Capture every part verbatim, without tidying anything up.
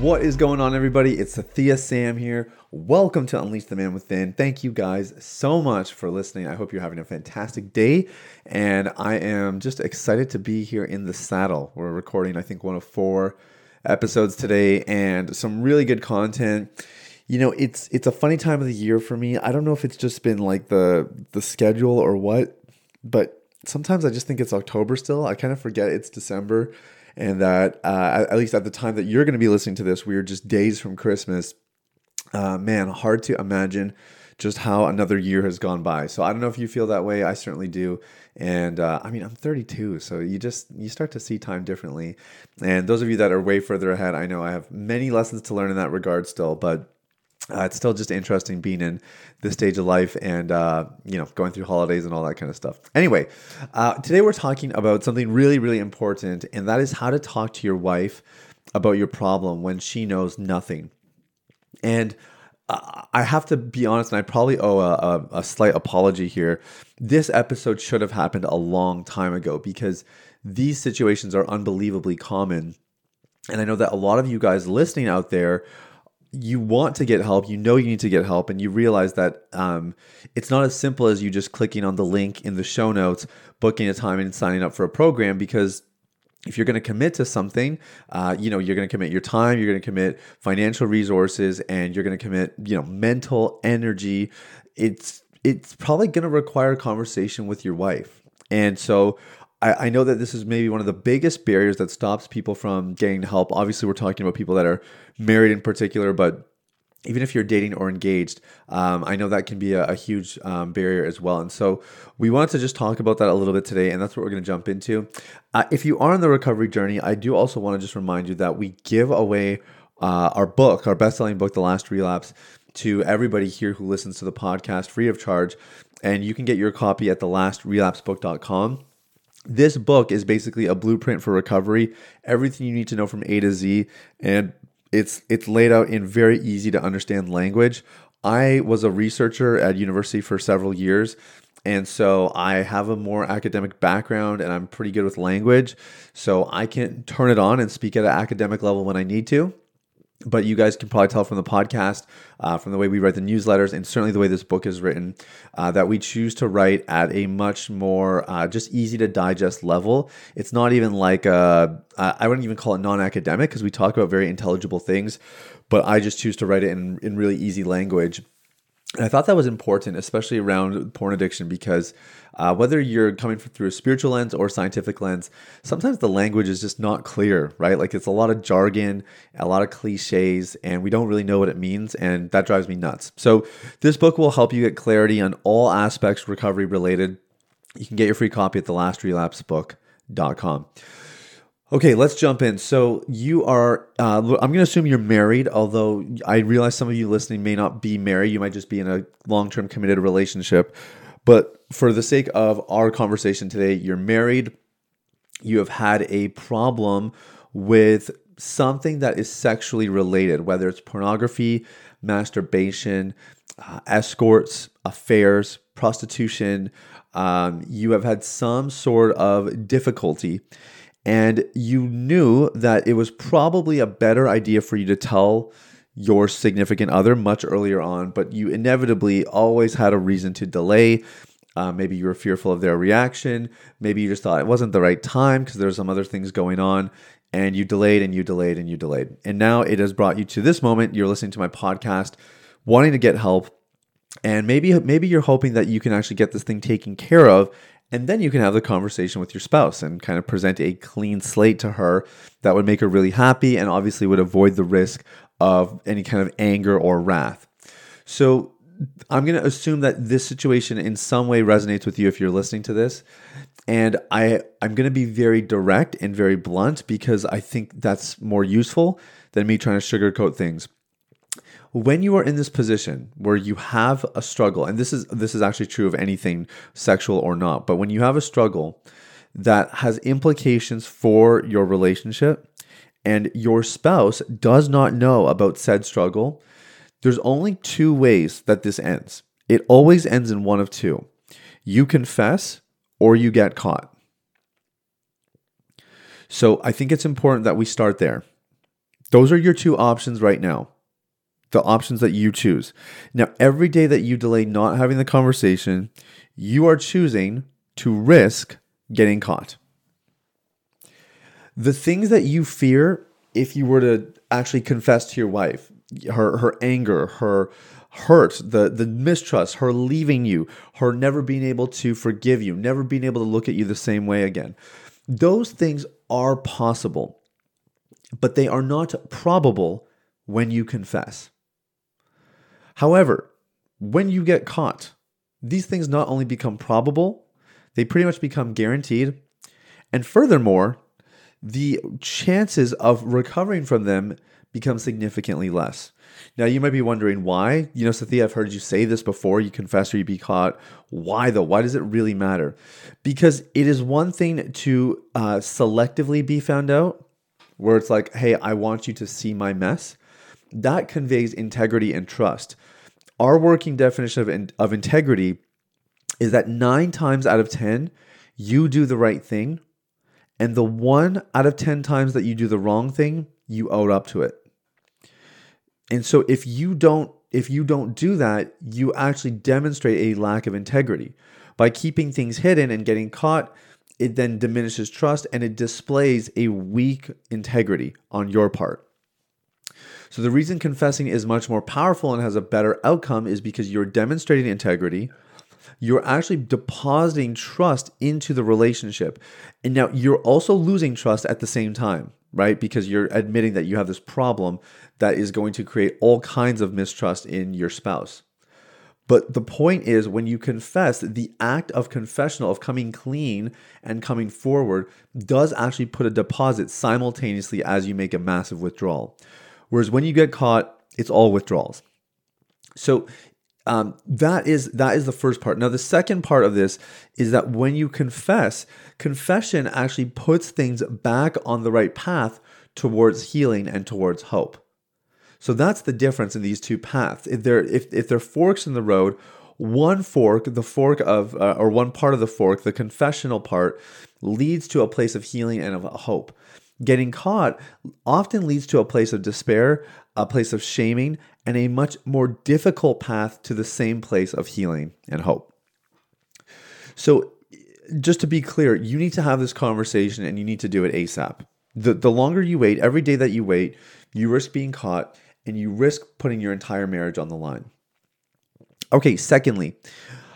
What is going on, everybody? It's Sathya Sam here. Welcome to Unleash the Man Within. Thank you guys so much for listening. I hope you're having a fantastic day, and I am just excited to be here in the saddle. We're recording, I think, one of four episodes today, and some really good content. You know, it's it's a funny time of the year for me. I don't know if it's just been like the the schedule or what, but sometimes I just think it's October still. I kind of forget it's December. And that, uh, at least at the time that you're going to be listening to this, we are just days from Christmas. Uh, man, hard to imagine just how another year has gone by. So I don't know if you feel that way. I certainly do. And uh, I mean, I'm thirty-two, so you just you start to see time differently. And those of you that are way further ahead, I know I have many lessons to learn in that regard still, but uh, it's still just interesting being in this stage of life and, uh, you know, going through holidays and all that kind of stuff. Anyway, uh, today we're talking about something really, really important, and that is how to talk to your wife about your problem when she knows nothing. And uh, I have to be honest, and I probably owe a, a, a slight apology here. This episode should have happened a long time ago because these situations are unbelievably common. And I know that a lot of you guys listening out there, you want to get help, you know you need to get help, and you realize that um, it's not as simple as you just clicking on the link in the show notes, booking a time, and signing up for a program. Because if you're going to commit to something, uh, you know, you're going to commit your time, you're going to commit financial resources, and you're going to commit, you know, mental energy. It's it's probably going to require a conversation with your wife. And so I know that this is maybe one of the biggest barriers that stops people from getting help. Obviously, we're talking about people that are married in particular, but even if you're dating or engaged, um, I know that can be a, a huge um, barrier as well. And so we wanted to just talk about that a little bit today, and that's what we're going to jump into. Uh, if you are on the recovery journey, I do also want to just remind you that we give away uh, our book, our best-selling book, The Last Relapse, to everybody here who listens to the podcast free of charge. And you can get your copy at the last relapse book dot com. This book is basically a blueprint for recovery, everything you need to know from A to Z, and it's it's laid out in very easy to understand language. I was a researcher at university for several years, and so I have a more academic background, and I'm pretty good with language, so I can turn it on and speak at an academic level when I need to. But you guys can probably tell from the podcast, uh, from the way we write the newsletters, and certainly the way this book is written, uh, that we choose to write at a much more uh, just easy to digest level. It's not even like a, I wouldn't even call it non-academic because we talk about very intelligible things, but I just choose to write it in, in really easy language. And I thought that was important, especially around porn addiction, because uh, whether you're coming through a spiritual lens or scientific lens, sometimes the language is just not clear, right? Like it's a lot of jargon, a lot of cliches, and we don't really know what it means, and that drives me nuts. So this book will help you get clarity on all aspects recovery related. You can get your free copy at the last relapse book dot com. Okay, let's jump in. So you are, uh, I'm going to assume you're married, although I realize some of you listening may not be married. You might just be in a long-term committed relationship. But for the sake of our conversation today, you're married. You have had a problem with something that is sexually related, whether it's pornography, masturbation, uh, escorts, affairs, prostitution. Um, you have had some sort of difficulty. And you knew that it was probably a better idea for you to tell your significant other much earlier on, but you inevitably always had a reason to delay. Uh, maybe you were fearful of their reaction. Maybe you just thought it wasn't the right time because there were some other things going on, and you delayed and you delayed and you delayed. And now it has brought you to this moment. You're listening to my podcast, wanting to get help, and maybe maybe you're hoping that you can actually get this thing taken care of. And then you can have the conversation with your spouse and kind of present a clean slate to her that would make her really happy and obviously would avoid the risk of any kind of anger or wrath. So I'm going to assume that this situation in some way resonates with you if you're listening to this. And I, I'm going to be very direct and very blunt because I think that's more useful than me trying to sugarcoat things. When you are in this position where you have a struggle, and this is this is actually true of anything, sexual or not, but when you have a struggle that has implications for your relationship and your spouse does not know about said struggle, there's only two ways that this ends. It always ends in one of two. You confess or you get caught. So I think it's important that we start there. Those are your two options right now. The options that you choose. Now, every day that you delay not having the conversation, you are choosing to risk getting caught. The things that you fear if you were to actually confess to your wife, her her anger, her hurt, the, the mistrust, her leaving you, her never being able to forgive you, never being able to look at you the same way again. Those things are possible, but they are not probable when you confess. However, when you get caught, these things not only become probable, they pretty much become guaranteed. And furthermore, the chances of recovering from them become significantly less. Now, you might be wondering why. You know, Cynthia, I've heard you say this before, you confess or you be caught. Why though? Why does it really matter? Because it is one thing to uh, selectively be found out, where it's like, hey, I want you to see my mess. That conveys integrity and trust. Our working definition of in, of integrity is that nine times out of ten, you do the right thing. And the one out of ten times that you do the wrong thing, you owe up to it. And so if you don't, if you don't do that, you actually demonstrate a lack of integrity. By keeping things hidden and getting caught, it then diminishes trust and it displays a weak integrity on your part. So the reason confessing is much more powerful and has a better outcome is because you're demonstrating integrity. You're actually depositing trust into the relationship. And now you're also losing trust at the same time, right? Because you're admitting that you have this problem that is going to create all kinds of mistrust in your spouse. But the point is, when you confess, the act of confessional, of coming clean and coming forward, does actually put a deposit simultaneously as you make a massive withdrawal. Whereas when you get caught, it's all withdrawals. So um, that is that is the first part. Now, the second part of this is that when you confess, confession actually puts things back on the right path towards healing and towards hope. So that's the difference in these two paths. If they're, if, if they're forks in the road, one fork, the fork of, uh, or one part of the fork, the confessional part, leads to a place of healing and of hope. Getting caught often leads to a place of despair, a place of shaming, and a much more difficult path to the same place of healing and hope. So just to be clear, you need to have this conversation and you need to do it ASAP. The, the longer you wait, every day that you wait, you risk being caught and you risk putting your entire marriage on the line. Okay, secondly,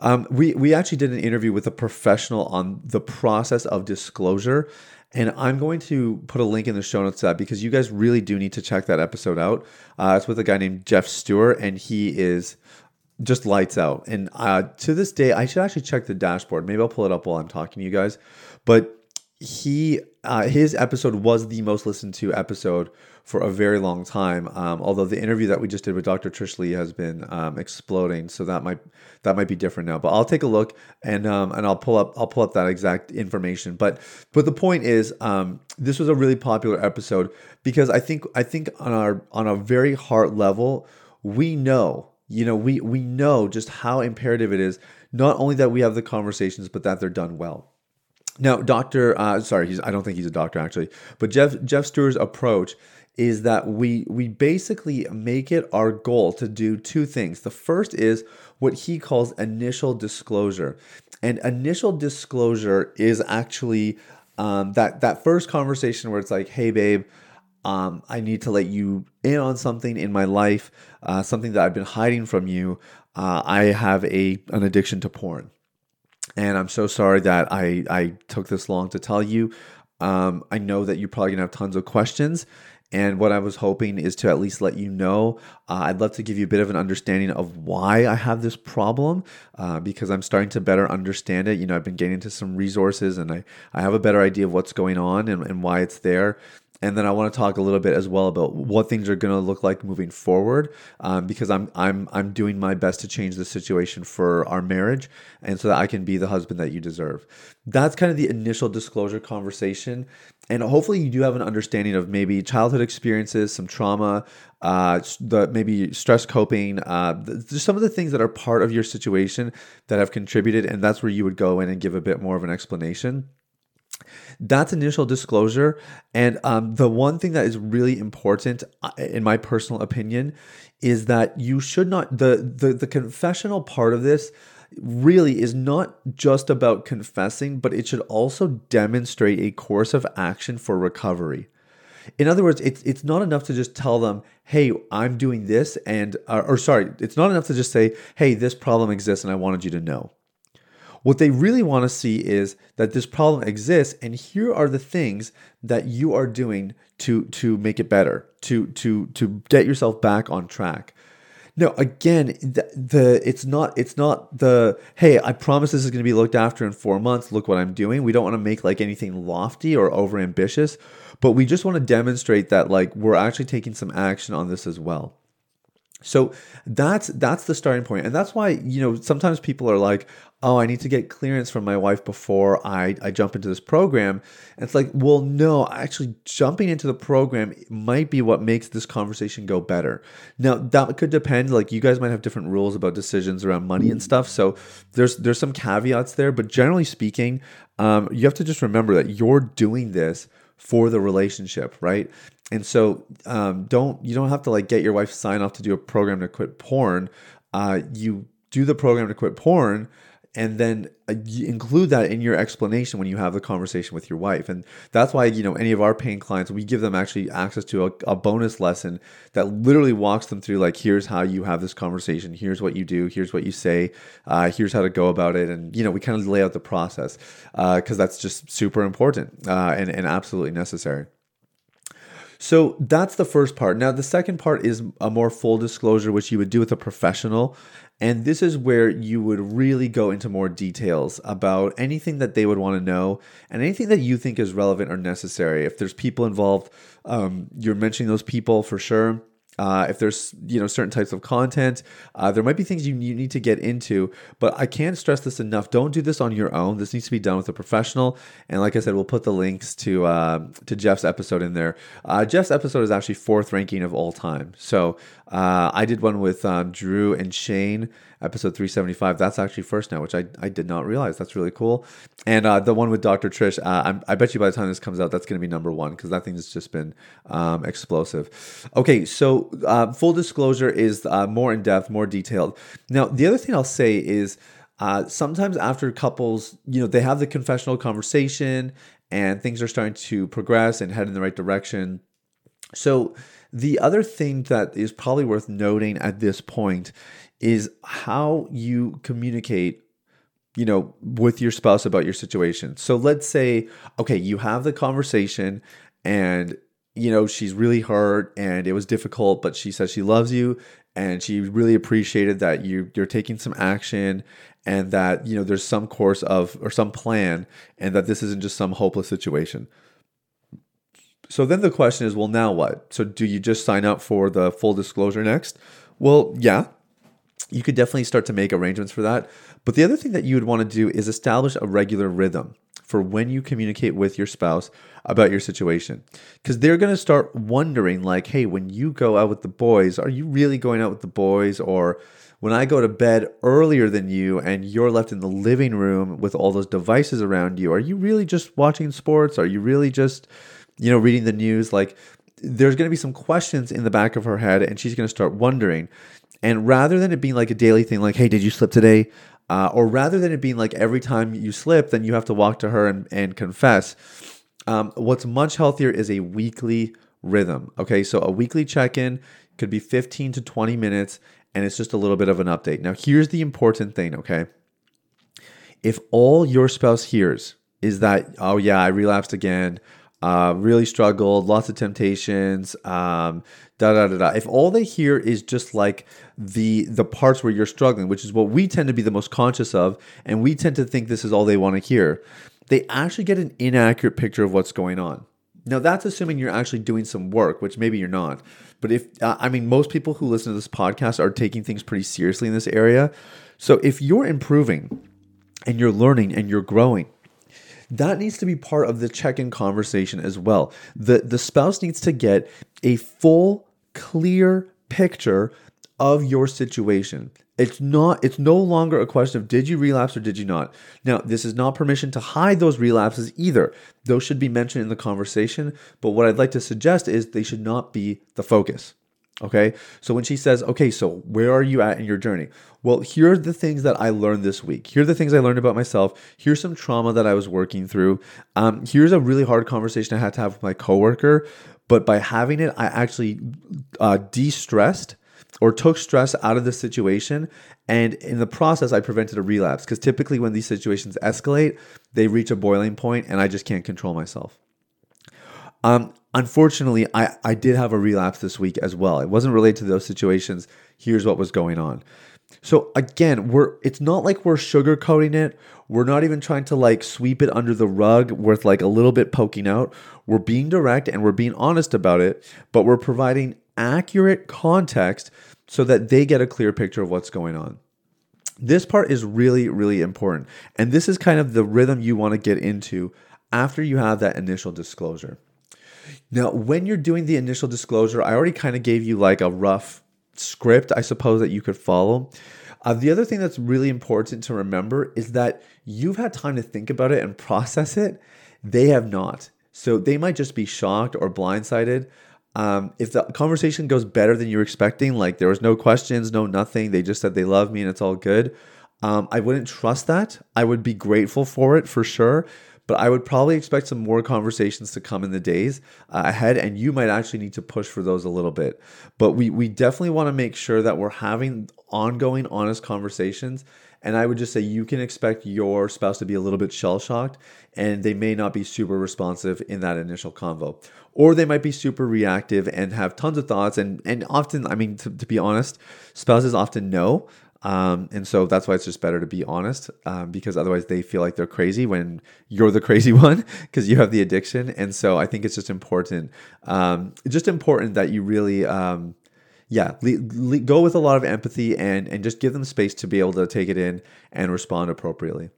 um, we, we actually did an interview with a professional on the process of disclosure. And I'm going to put a link in the show notes to that because you guys really do need to check that episode out. Uh, it's with a guy named Jeff Stewart, and he is just lights out. And uh, to this day, I should actually check the dashboard. Maybe I'll pull it up while I'm talking to you guys. But he uh, his episode was the most listened to episode for a very long time. Um, although the interview that we just did with Doctor Trish Lee has been um, exploding, so that might that might be different now. But I'll take a look and um, and I'll pull up I'll pull up that exact information. But but the point is, um, this was a really popular episode because I think I think on our on a very heart level, we know you know we we know just how imperative it is not only that we have the conversations but that they're done well. Now, Doctor, uh, sorry, he's I don't think he's a doctor actually, but Jeff Jeff Stewart's approach is that we we basically make it our goal to do two things. The first is what he calls initial disclosure. And initial disclosure is actually um, that, that first conversation where it's like, hey, babe, um, I need to let you in on something in my life, uh, something that I've been hiding from you. Uh, I have a an addiction to porn. And I'm so sorry that I, I took this long to tell you. Um, I know that you're probably going to have tons of questions. And what I was hoping is to at least let you know, uh, I'd love to give you a bit of an understanding of why I have this problem, uh, because I'm starting to better understand it. You know, I've been getting into some resources and I, I have a better idea of what's going on and, and why it's there. And then I want to talk a little bit as well about what things are going to look like moving forward, um, because I'm I'm I'm doing my best to change the situation for our marriage, and so that I can be the husband that you deserve. That's kind of the initial disclosure conversation, and hopefully you do have an understanding of maybe childhood experiences, some trauma, uh, the maybe stress coping, uh, just some of the things that are part of your situation that have contributed, and that's where you would go in and give a bit more of an explanation. That's initial disclosure. And um, the one thing that is really important, in my personal opinion, is that you should not, the, the, the confessional part of this really is not just about confessing, but it should also demonstrate a course of action for recovery. In other words, it's it's not enough to just tell them, hey, I'm doing this, and uh, or sorry, it's not enough to just say, hey, this problem exists and I wanted you to know. What they really want to see is that this problem exists, and here are the things that you are doing to, to make it better, to to to get yourself back on track. Now, again, the, the it's not it's not the hey, I promise this is going to be looked after in four months. Look what I'm doing. We don't want to make like anything lofty or overambitious, but we just want to demonstrate that like we're actually taking some action on this as well. So that's that's the starting point, and that's why, you know, sometimes people are like, oh, I need to get clearance from my wife before I, I jump into this program. And it's like, well, no, actually jumping into the program might be what makes this conversation go better. Now, that could depend. Like, you guys might have different rules about decisions around money and stuff. So there's there's some caveats there. But generally speaking, um, you have to just remember that you're doing this for the relationship, right? And so um, don't you don't have to like get your wife sign off to do a program to quit porn. Uh, you do the program to quit porn, and then uh, include that in your explanation when you have the conversation with your wife. And that's why, you know, any of our paying clients, we give them actually access to a, a bonus lesson that literally walks them through like, here's how you have this conversation, here's what you do, here's what you say, uh, here's how to go about it. And, you know, we kind of lay out the process because uh, that's just super important uh, and, and absolutely necessary. So that's the first part. Now, the second part is a more full disclosure, which you would do with a professional. And this is where you would really go into more details about anything that they would want to know and anything that you think is relevant or necessary. If there's people involved, um, you're mentioning those people for sure. Uh, if there's, you know, certain types of content, uh, there might be things you, you need to get into, but I can't stress this enough. Don't do this on your own. This needs to be done with a professional. And like I said, we'll put the links to uh, to Jeff's episode in there. Uh, Jeff's episode is actually fourth ranking of all time. So uh, I did one with um, Drew and Shane, episode three seventy-five. That's actually first now, which I, I did not realize. That's really cool. And uh, the one with Doctor Trish, uh, I'm, I bet you by the time this comes out, that's going to be number one because that thing has just been um, explosive. Okay, so Uh, full disclosure is uh, more in depth, more detailed. Now, the other thing I'll say is uh, sometimes after couples, you know, they have the confessional conversation and things are starting to progress and head in the right direction. So the other thing that is probably worth noting at this point is how you communicate, you know, with your spouse about your situation. So let's say, okay, you have the conversation and you know, she's really hurt and it was difficult, but she says she loves you and she really appreciated that you, you're taking some action and that, you know, there's some course of or some plan and that this isn't just some hopeless situation. So then the question is, well, now what? So do you just sign up for the full disclosure next? Well, yeah. You could definitely start to make arrangements for that. But the other thing that you would want to do is establish a regular rhythm for when you communicate with your spouse about your situation. Because they're going to start wondering like, hey, when you go out with the boys, are you really going out with the boys? Or when I go to bed earlier than you and you're left in the living room with all those devices around you, are you really just watching sports? Are you really just, you know, reading the news? Like, there's going to be some questions in the back of her head and she's going to start wondering. And rather than it being like a daily thing, like, hey, did you slip today? Uh, or rather than it being like every time you slip, then you have to walk to her and, and confess. Um, what's much healthier is a weekly rhythm. Okay, so a weekly check-in could be fifteen to twenty minutes, and it's just a little bit of an update. Now, here's the important thing, okay? If all your spouse hears is that, oh, yeah, I relapsed again. uh, really struggled, lots of temptations, um, da da da da. If all they hear is just like the the parts where you're struggling, which is what we tend to be the most conscious of, and we tend to think this is all they want to hear, they actually get an inaccurate picture of what's going on. Now, that's assuming you're actually doing some work, which maybe you're not. But if, uh, I mean, most people who listen to this podcast are taking things pretty seriously in this area. So if you're improving and you're learning and you're growing, that needs to be part of the check-in conversation as well. The, the spouse needs to get a full, clear picture of your situation. It's not. It's no longer a question of did you relapse or did you not. Now, this is not permission to hide those relapses either. Those should be mentioned in the conversation, but what I'd like to suggest is they should not be the focus, okay? So when she says, okay, so where are you at in your journey? Well, here are the things that I learned this week. Here are the things I learned about myself. Here's some trauma that I was working through. Um, here's a really hard conversation I had to have with my coworker, but by having it, I actually uh, de-stressed or took stress out of the situation, and in the process, I prevented a relapse, because typically when these situations escalate, they reach a boiling point, and I just can't control myself. Um, unfortunately, I, I did have a relapse this week as well. It wasn't related to those situations. Here's what was going on. So again, we're it's not like we're sugarcoating it. We're not even trying to like sweep it under the rug with like a little bit poking out. We're being direct and we're being honest about it, but we're providing accurate context so that they get a clear picture of what's going on. This part is really, really important. And this is kind of the rhythm you want to get into after you have that initial disclosure. Now, when you're doing the initial disclosure, I already kind of gave you like a rough script, I suppose, that you could follow. Uh, the other thing that's really important to remember is that you've had time to think about it and process it. They have not. So they might just be shocked or blindsided. Um, if the conversation goes better than you're expecting, like there was no questions, no nothing, they just said they love me and it's all good, um, I wouldn't trust that. I would be grateful for it for sure, but I would probably expect some more conversations to come in the days uh, ahead, and you might actually need to push for those a little bit. But we we definitely want to make sure that we're having ongoing, honest conversations. And I would just say you can expect your spouse to be a little bit shell-shocked, and they may not be super responsive in that initial convo. Or they might be super reactive and have tons of thoughts. And and often, I mean, to, to be honest, spouses often know. Um, and so that's why it's just better to be honest, um, because otherwise they feel like they're crazy when you're the crazy one because you have the addiction. And so I think it's just important, um, just important that you really, um, yeah, le- le- go with a lot of empathy and, and just give them space to be able to take it in and respond appropriately.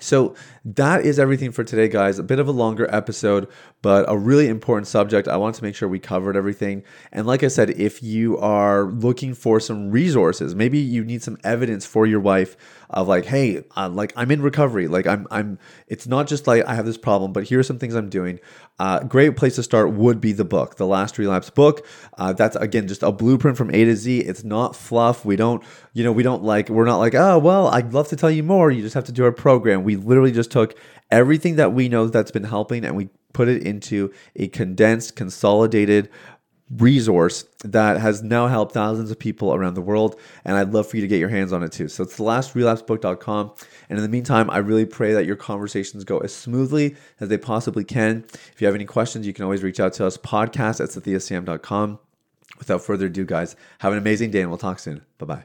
So that is everything for today, guys. A bit of a longer episode, but a really important subject. I wanted to make sure we covered everything. And like I said, if you are looking for some resources, maybe you need some evidence for your wife of like, hey, uh, like I'm in recovery. Like I'm, I'm. It's not just like I have this problem, but here are some things I'm doing. Uh, great place to start would be the book, The Last Relapse book. Uh, that's again just a blueprint from A to Z. It's not fluff. We don't, you know, we don't like. We're not like, oh well, I'd love to tell you more. You just have to do our program. We literally just took everything that we know that's been helping and we put it into a condensed, consolidated resource that has now helped thousands of people around the world. And I'd love for you to get your hands on it too. So it's the last relapse book dot com. And in the meantime, I really pray that your conversations go as smoothly as they possibly can. If you have any questions, you can always reach out to us, podcast at thea sam dot com. Without further ado, guys, have an amazing day and we'll talk soon. Bye-bye.